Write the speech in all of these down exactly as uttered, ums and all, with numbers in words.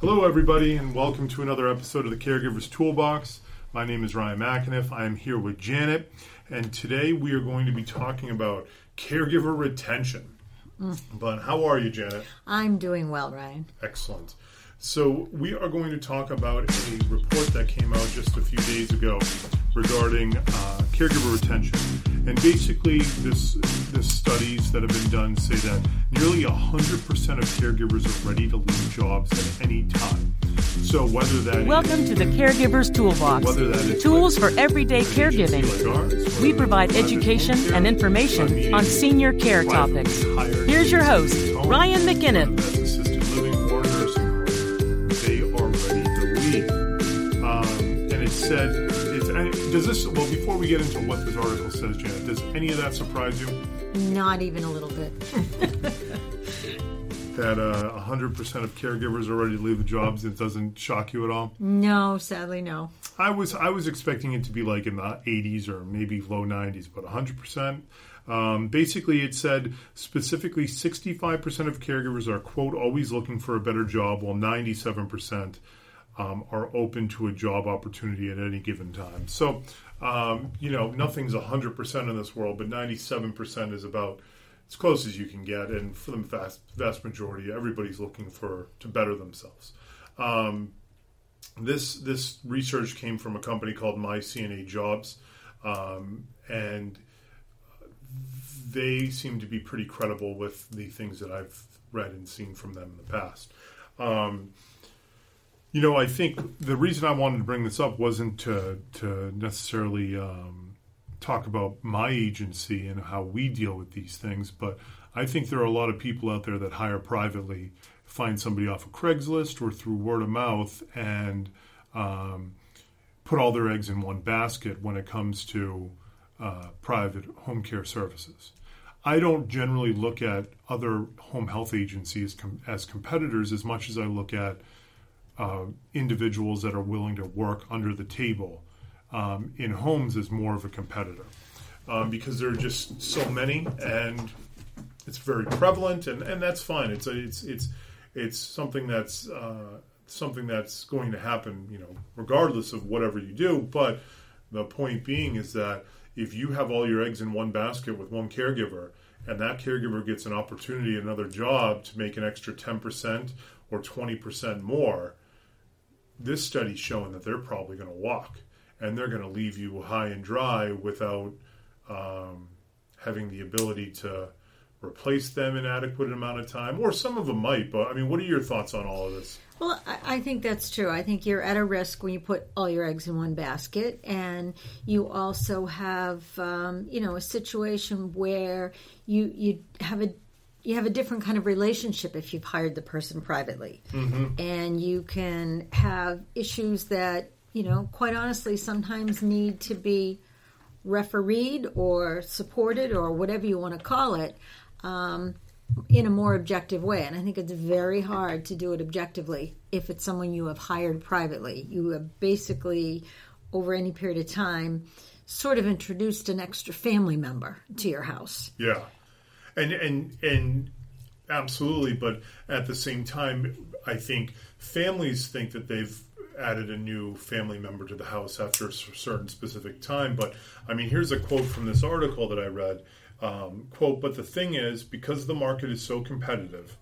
Hello, everybody, and welcome to another episode of the Caregiver's Toolbox. My name is Ryan McInnis. I am here with Janet, and today we are going to be talking about caregiver retention. Mm. But how are you, Janet? I'm doing well, Ryan. Excellent. So we are going to talk about a report that came out just a few days ago regarding uh, caregiver retention. And basically, this, this studies that have been done say that nearly one hundred percent of caregivers are ready to leave jobs at any time. So whether that Welcome is, to the Caregiver's Toolbox, so tools like, for everyday caregiving. Like ours, we provide education and information care, on senior care topics. Here's your host, home, Ryan McInnis. Said, it's, does this, well, before we get into what this article says, Janet, does any of that surprise you? Not even a little bit. That uh, one hundred percent of caregivers are ready to leave the jobs, it doesn't shock you at all? No, sadly, no. I was I was expecting it to be like in the eighties or maybe low nineties, but one hundred percent. Um, basically, it said specifically sixty-five percent of caregivers are, quote, always looking for a better job, while ninety-seven percent Um, are open to a job opportunity at any given time. So, um, you know, nothing's one hundred percent in this world, but ninety-seven percent is about as close as you can get. And for the vast, vast majority, everybody's looking for to better themselves. Um, this this research came from a company called myCNAjobs, um, and they seem to be pretty credible with the things that I've read and seen from them in the past. Um You know, I think the reason I wanted to bring this up wasn't to, to necessarily um, talk about my agency and how we deal with these things, but I think there are a lot of people out there that hire privately, find somebody off of Craigslist or through word of mouth, and um, put all their eggs in one basket when it comes to uh, private home care services. I don't generally look at other home health agencies com- as competitors as much as I look at Uh, individuals that are willing to work under the table um, in homes is more of a competitor um, because there are just so many and it's very prevalent and, and that's fine. It's a, it's it's it's something that's uh, something that's going to happen, you know, regardless of whatever you do. But the point being is that if you have all your eggs in one basket with one caregiver and that caregiver gets an opportunity, another job to make an extra ten percent or twenty percent more, this study's showing that they're probably going to walk and they're going to leave you high and dry without um, having the ability to replace them in an adequate amount of time. Or some of them might, but I mean, what are your thoughts on all of this? Well, I, I think that's true. I think you're at a risk when you put all your eggs in one basket. And you also have, um, you know, a situation where you, you have a You have a different kind of relationship if you've hired the person privately. Mm-hmm. And you can have issues that, you know, quite honestly, sometimes need to be refereed or supported or whatever you want to call it um, in a more objective way. And I think it's very hard to do it objectively if it's someone you have hired privately. You have basically, over any period of time, sort of introduced an extra family member to your house. Yeah. And, and and absolutely, but at the same time, I think families think that they've added a new family member to the house after a certain specific time. But, I mean, here's a quote from this article that I read. Um, quote, but the thing is, because the market is so competitive,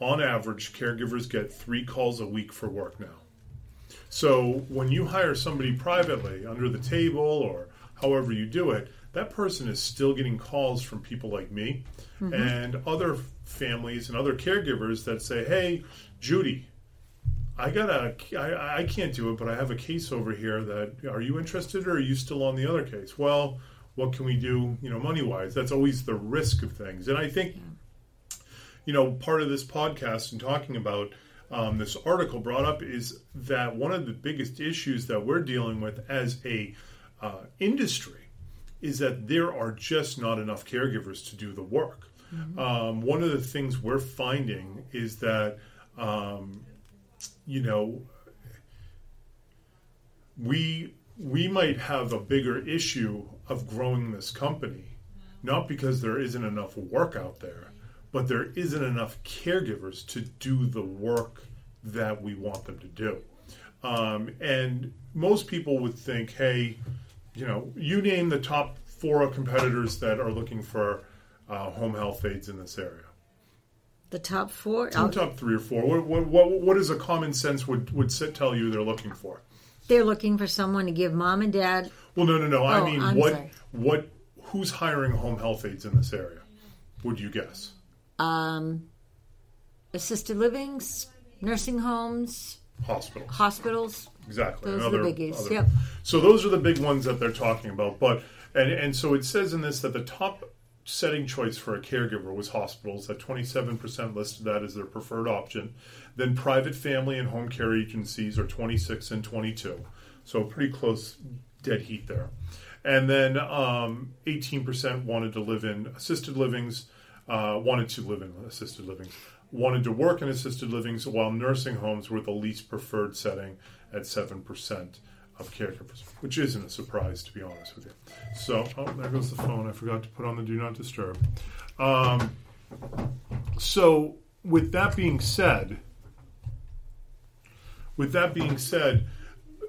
on average, caregivers get three calls a week for work now. So when you hire somebody privately, under the table or however you do it, that person is still getting calls from people like me mm-hmm. and other families and other caregivers that say, hey, Judy, I gotta, I, I can't do it, but I have a case over here that, are you interested or are you still on the other case? Well, what can we do, you know, money-wise? That's always the risk of things. And I think, yeah. you know, part of this podcast and talking about um, this article brought up is that one of the biggest issues that we're dealing with as a uh, industry is that there are just not enough caregivers to do the work. Mm-hmm. Um, one of the things we're finding is that, um, you know, we we might have a bigger issue of growing this company, not because there isn't enough work out there, but there isn't enough caregivers to do the work that we want them to do. Um, and most people would think, hey, you know, you name the top four competitors that are looking for uh, home health aides in this area. The top four? The top three or four. What what what, what is a common sense would, would sit, tell you they're looking for? They're looking for someone to give mom and dad. Well, no, no, no. Oh, I mean, I'm what sorry. what who's hiring home health aides in this area? Would you guess? Um, assisted living, nursing homes, hospitals. Hospitals. Exactly. Those another, are the biggies. Yep. So those are the big ones that they're talking about. But and and so it says in this that the top setting choice for a caregiver was hospitals, that twenty-seven percent listed that as their preferred option, then private family and home care agencies are twenty-six and twenty-two, so pretty close, dead heat there. And then um, eighteen percent wanted to live in assisted livings, uh, wanted to live in assisted livings, wanted to work in assisted livings, while nursing homes were the least preferred setting at seven percent. Of caregivers, which isn't a surprise, to be honest with you. So, oh, there goes the phone. I forgot to put on the do not disturb. Um, so, with that being said, with that being said,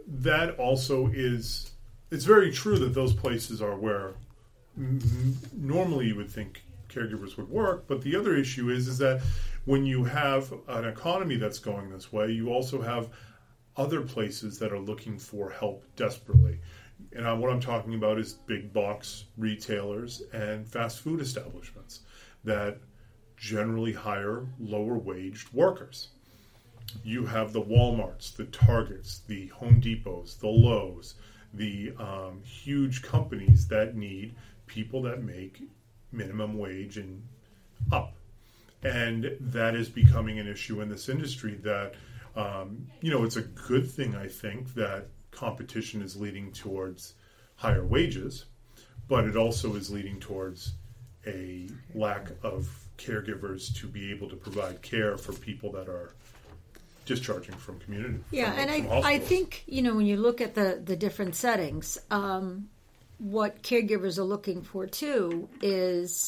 that also is, it's very true that those places are where m- normally you would think caregivers would work, but the other issue is, is that when you have an economy that's going this way, you also have other places that are looking for help desperately. And I, what I'm talking about is big box retailers and fast food establishments that generally hire lower waged workers. You have the Walmarts, the Targets, the Home Depots, the Lowe's, the um, huge companies that need people that make minimum wage and up. And that is becoming an issue in this industry that Um, you know, it's a good thing, I think, that competition is leading towards higher wages, but it also is leading towards a lack of caregivers to be able to provide care for people that are discharging from community. Yeah, from, and from I, I think, you know, when you look at the, the different settings, um, what caregivers are looking for, too, is...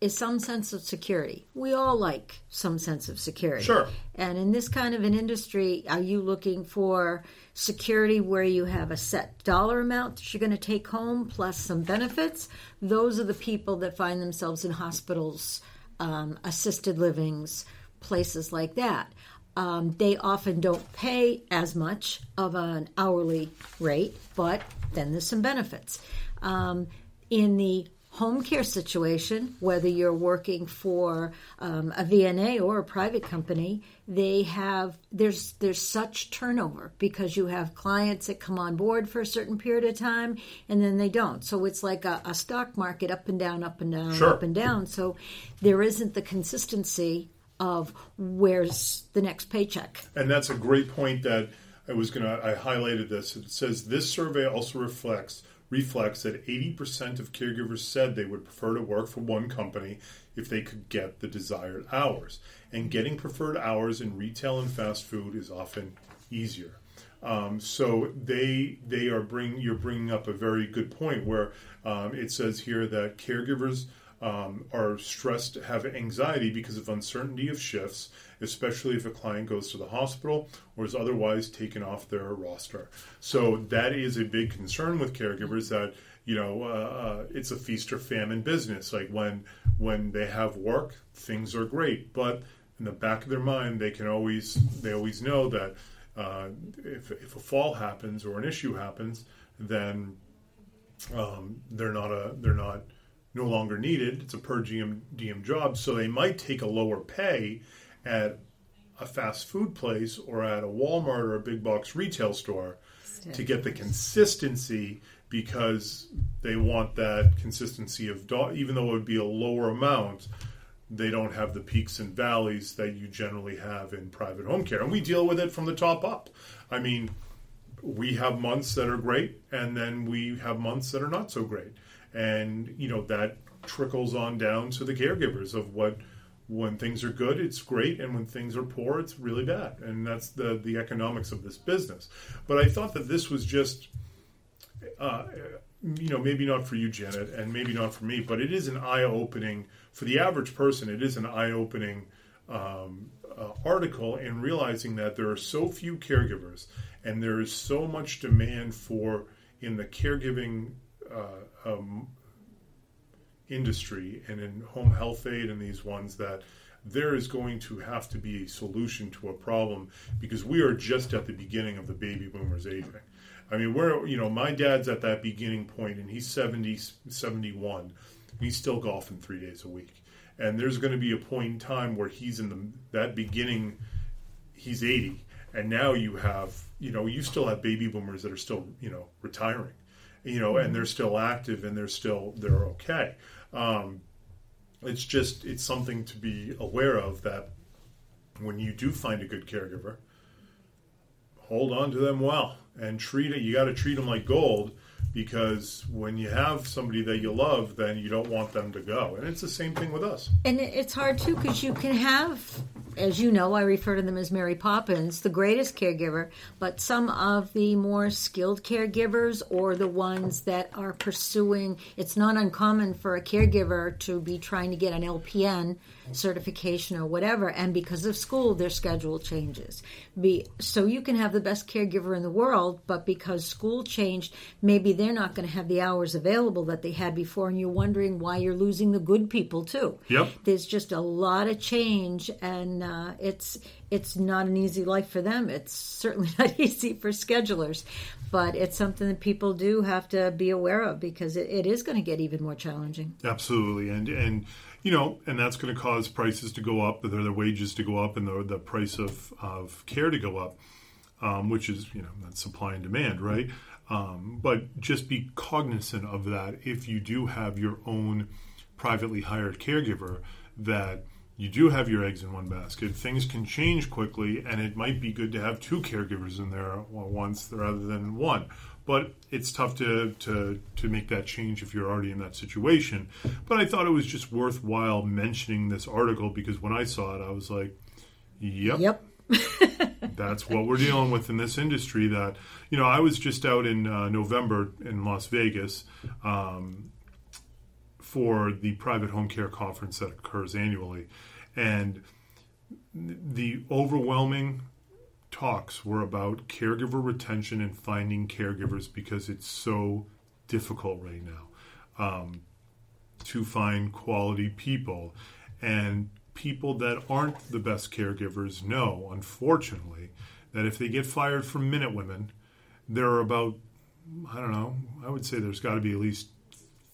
is some sense of security. We all like some sense of security. Sure. And in this kind of an industry, are you looking for security where you have a set dollar amount that you're going to take home plus some benefits? Those are the people that find themselves in hospitals, um, assisted livings, places like that. Um, they often don't pay as much of an hourly rate, but then there's some benefits. Um, in the home care situation, whether you're working for um, a V N A or a private company, they have there's there's such turnover because you have clients that come on board for a certain period of time and then they don't. So it's like a, a stock market, up and down, up and down, sure. up and down. So there isn't the consistency of where's the next paycheck. And that's a great point that I was gonna I highlighted this. It says this survey also reflects. reflects that eighty percent of caregivers said they would prefer to work for one company if they could get the desired hours. And getting preferred hours in retail and fast food is often easier. Um, so they they are bring you're bringing up a very good point where um, it says here that caregivers um, are stressed, have anxiety because of uncertainty of shifts, especially if a client goes to the hospital or is otherwise taken off their roster. So that is a big concern with caregivers that, you know, uh, it's a feast or famine business. Like when when they have work, things are great. But in the back of their mind, they can always they always know that uh, if, if a fall happens or an issue happens, then um, they're not a they're not no longer needed. It's a per diem job. So they might take a lower pay at a fast food place or at a Walmart or a big box retail store Still. to get the consistency because they want that consistency of, do- even though it would be a lower amount, they don't have the peaks and valleys that you generally have in private home care. And we deal with it from the top up. I mean, we have months that are great and then we have months that are not so great. And, you know, that trickles on down to the caregivers of what, when things are good, it's great, and when things are poor, it's really bad. And that's the, the economics of this business. But I thought that this was just, uh, you know, maybe not for you, Janet, and maybe not for me, but it is an eye-opening, for the average person, it is an eye-opening um, uh, article and realizing that there are so few caregivers and there is so much demand for in the caregiving uh, um, industry and in home health aid and these ones, that there is going to have to be a solution to a problem, because we are just at the beginning of the baby boomers aging. I mean, we're, you know, my dad's at that beginning point, and he's seventy, seventy-one, and he's still golfing three days a week. And there's going to be a point in time where he's in the that beginning, he's eighty, and now you have, you know, you still have baby boomers that are still, you know, retiring, you know, and they're still active and they're still, they're okay. Um, it's just, it's something to be aware of, that when you do find a good caregiver, hold on to them well and treat it. You got to treat them like gold, because when you have somebody that you love, then you don't want them to go. And it's the same thing with us. And it's hard, too, because you can have, as you know, I refer to them as Mary Poppins, the greatest caregiver, but some of the more skilled caregivers or the ones that are pursuing, it's not uncommon for a caregiver to be trying to get an L P N certification or whatever, and because of school, their schedule changes. Be, so you can have the best caregiver in the world, but because school changed, maybe they're not going to have the hours available that they had before, and you're wondering why you're losing the good people, too. Yep. There's just a lot of change, and uh, it's it's not an easy life for them. It's certainly not easy for schedulers, but it's something that people do have to be aware of, because it, it is going to get even more challenging. Absolutely, and and you know, and that's going to cause prices to go up, the, the wages to go up, and the the price of, of care to go up, um, which is, you know, that's supply and demand, right? Um, but just be cognizant of that. If you do have your own privately hired caregiver, that you do have your eggs in one basket. Things can change quickly, and it might be good to have two caregivers in there once rather than one. But it's tough to, to, to make that change if you're already in that situation. But I thought it was just worthwhile mentioning this article, because when I saw it, I was like, yep. Yep. That's what we're dealing with in this industry. That, you know, I was just out in uh, November in Las Vegas um, for the private home care conference that occurs annually. And the overwhelming talks were about caregiver retention and finding caregivers, because it's so difficult right now um, to find quality people. And people that aren't the best caregivers know, unfortunately, that if they get fired from Minute Women, there are about, I don't know, I would say there's got to be at least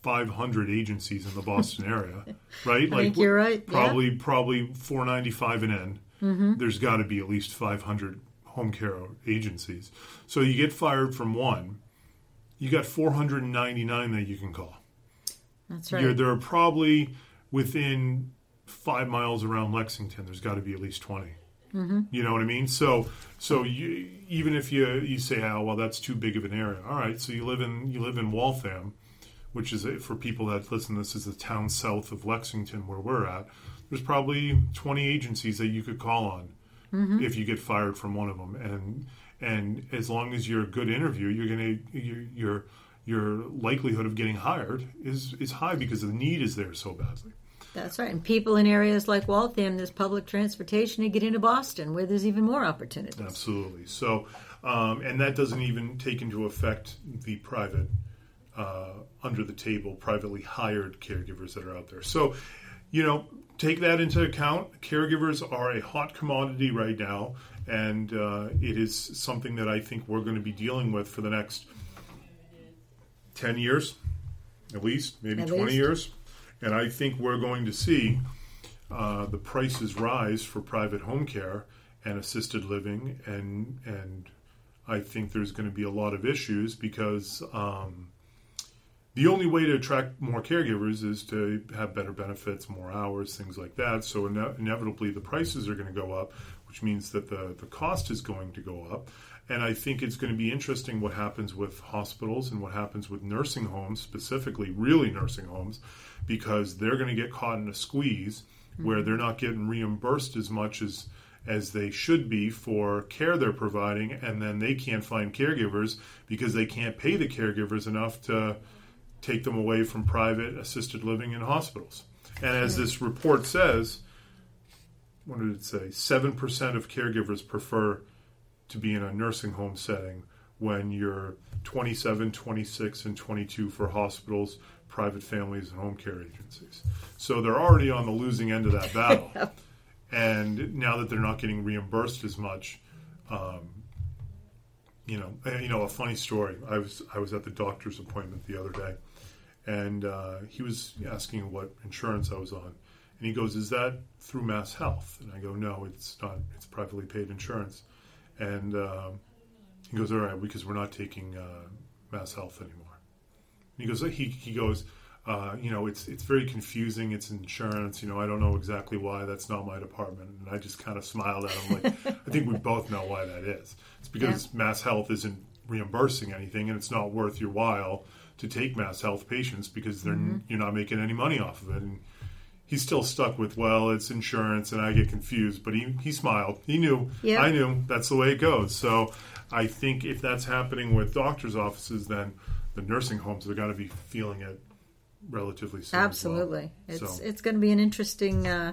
five hundred agencies in the Boston area, right? I like, think you're right. Probably, yeah. Probably four ninety-five and N. Mm-hmm. There's got to be at least five hundred home care agencies. So you get fired from one, you got four hundred ninety-nine that you can call. That's right. You're, there are probably within five miles around Lexington, there's got to be at least twenty. Mm-hmm. You know what I mean? So so you, even if you you say, oh, well, that's too big of an area. All right, so you live in you live in Waltham, which is, a, for people that listen, this is the town south of Lexington where we're at. There's probably twenty agencies that you could call on, mm-hmm, if you get fired from one of them, and and as long as you're a good interview, you're gonna your your your likelihood of getting hired is is high, because the need is there so badly. That's right, and people in areas like Waltham, there's public transportation to get into Boston, where there's even more opportunities. Absolutely. So, um, and that doesn't even take into effect the private, uh, under the table, privately hired caregivers that are out there. So, you know, take that into account. Caregivers are a hot commodity right now, and uh, it is something that I think we're going to be dealing with for the next ten years, at least, maybe at twenty least. years. And I think we're going to see uh, the prices rise for private home care and assisted living, and and I think there's going to be a lot of issues, because Um, the only way to attract more caregivers is to have better benefits, more hours, things like that. So ine- inevitably the prices are going to go up, which means that the, the cost is going to go up. And I think it's going to be interesting what happens with hospitals and what happens with nursing homes, specifically really nursing homes, because they're going to get caught in a squeeze, mm-hmm, where they're not getting reimbursed as much as as they should be for care they're providing. And then they can't find caregivers because they can't pay the caregivers enough to take them away from private assisted living in hospitals. And as this report says, what did it say? Seven percent of caregivers prefer to be in a nursing home setting when you're twenty-seven, twenty-six, and twenty-two for hospitals, private families, and home care agencies. So they're already on the losing end of that battle. And now that they're not getting reimbursed as much, um, you know, you know, a funny story. I was I was at the doctor's appointment the other day, and uh, he was asking what insurance I was on. And he goes, "Is that through MassHealth?" And I go, "No, it's not. It's privately paid insurance." And uh, he goes, "All right, because we're not taking uh, MassHealth anymore." And he goes, "He he goes, uh, you know, it's it's very confusing. It's insurance. You know, I don't know exactly why. That's not my department." And I just kind of smiled at him, like, "I think we both know why that is. It's because yeah. MassHealth isn't reimbursing anything, and it's not worth your while to take MassHealth patients because they're mm-hmm. you're not making any money off of it." And he's still stuck with, well, it's insurance, and I get confused. But he, he smiled. He knew. Yep. I knew. That's the way it goes. So I think if that's happening with doctors' offices, then the nursing homes are going to be feeling it relatively soon. Absolutely. Well. It's so. It's going to be an interesting, uh,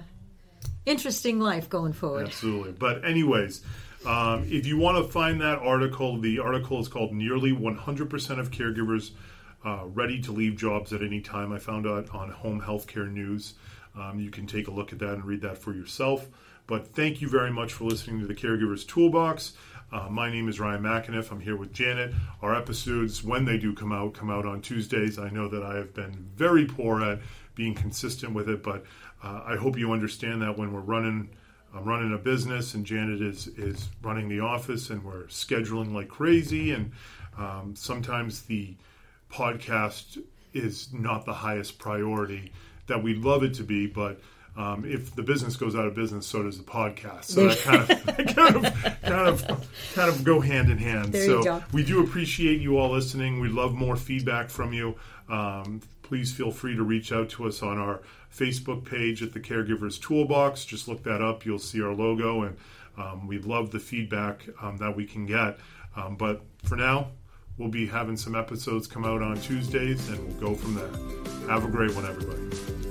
interesting life going forward. Absolutely. But anyways, um, if you want to find that article, the article is called Nearly one hundred percent of Caregivers uh, Ready to Leave Jobs at Any Time. I found out on Home Healthcare News. Um, you can take a look at that and read that for yourself. But thank you very much for listening to the Caregiver's Toolbox. Uh, my name is Ryan McInnis. I'm here with Janet. Our episodes, when they do come out, come out on Tuesdays. I know that I have been very poor at being consistent with it, but uh, I hope you understand that when we're running, I'm running a business, and Janet is is running the office, and we're scheduling like crazy, and um, sometimes the podcast is not the highest priority that we'd love it to be, but um, if the business goes out of business, so does the podcast. So that kind of kind of kind of kind of go hand in hand. There you go. We do appreciate you all listening. We love more feedback from you. Um, please feel free to reach out to us on our Facebook page at the Caregiver's Toolbox. Just look that up. You'll see our logo, and um, we love the feedback um, that we can get. Um, but for now, we'll be having some episodes come out on Tuesdays, and we'll go from there. Have a great one, everybody.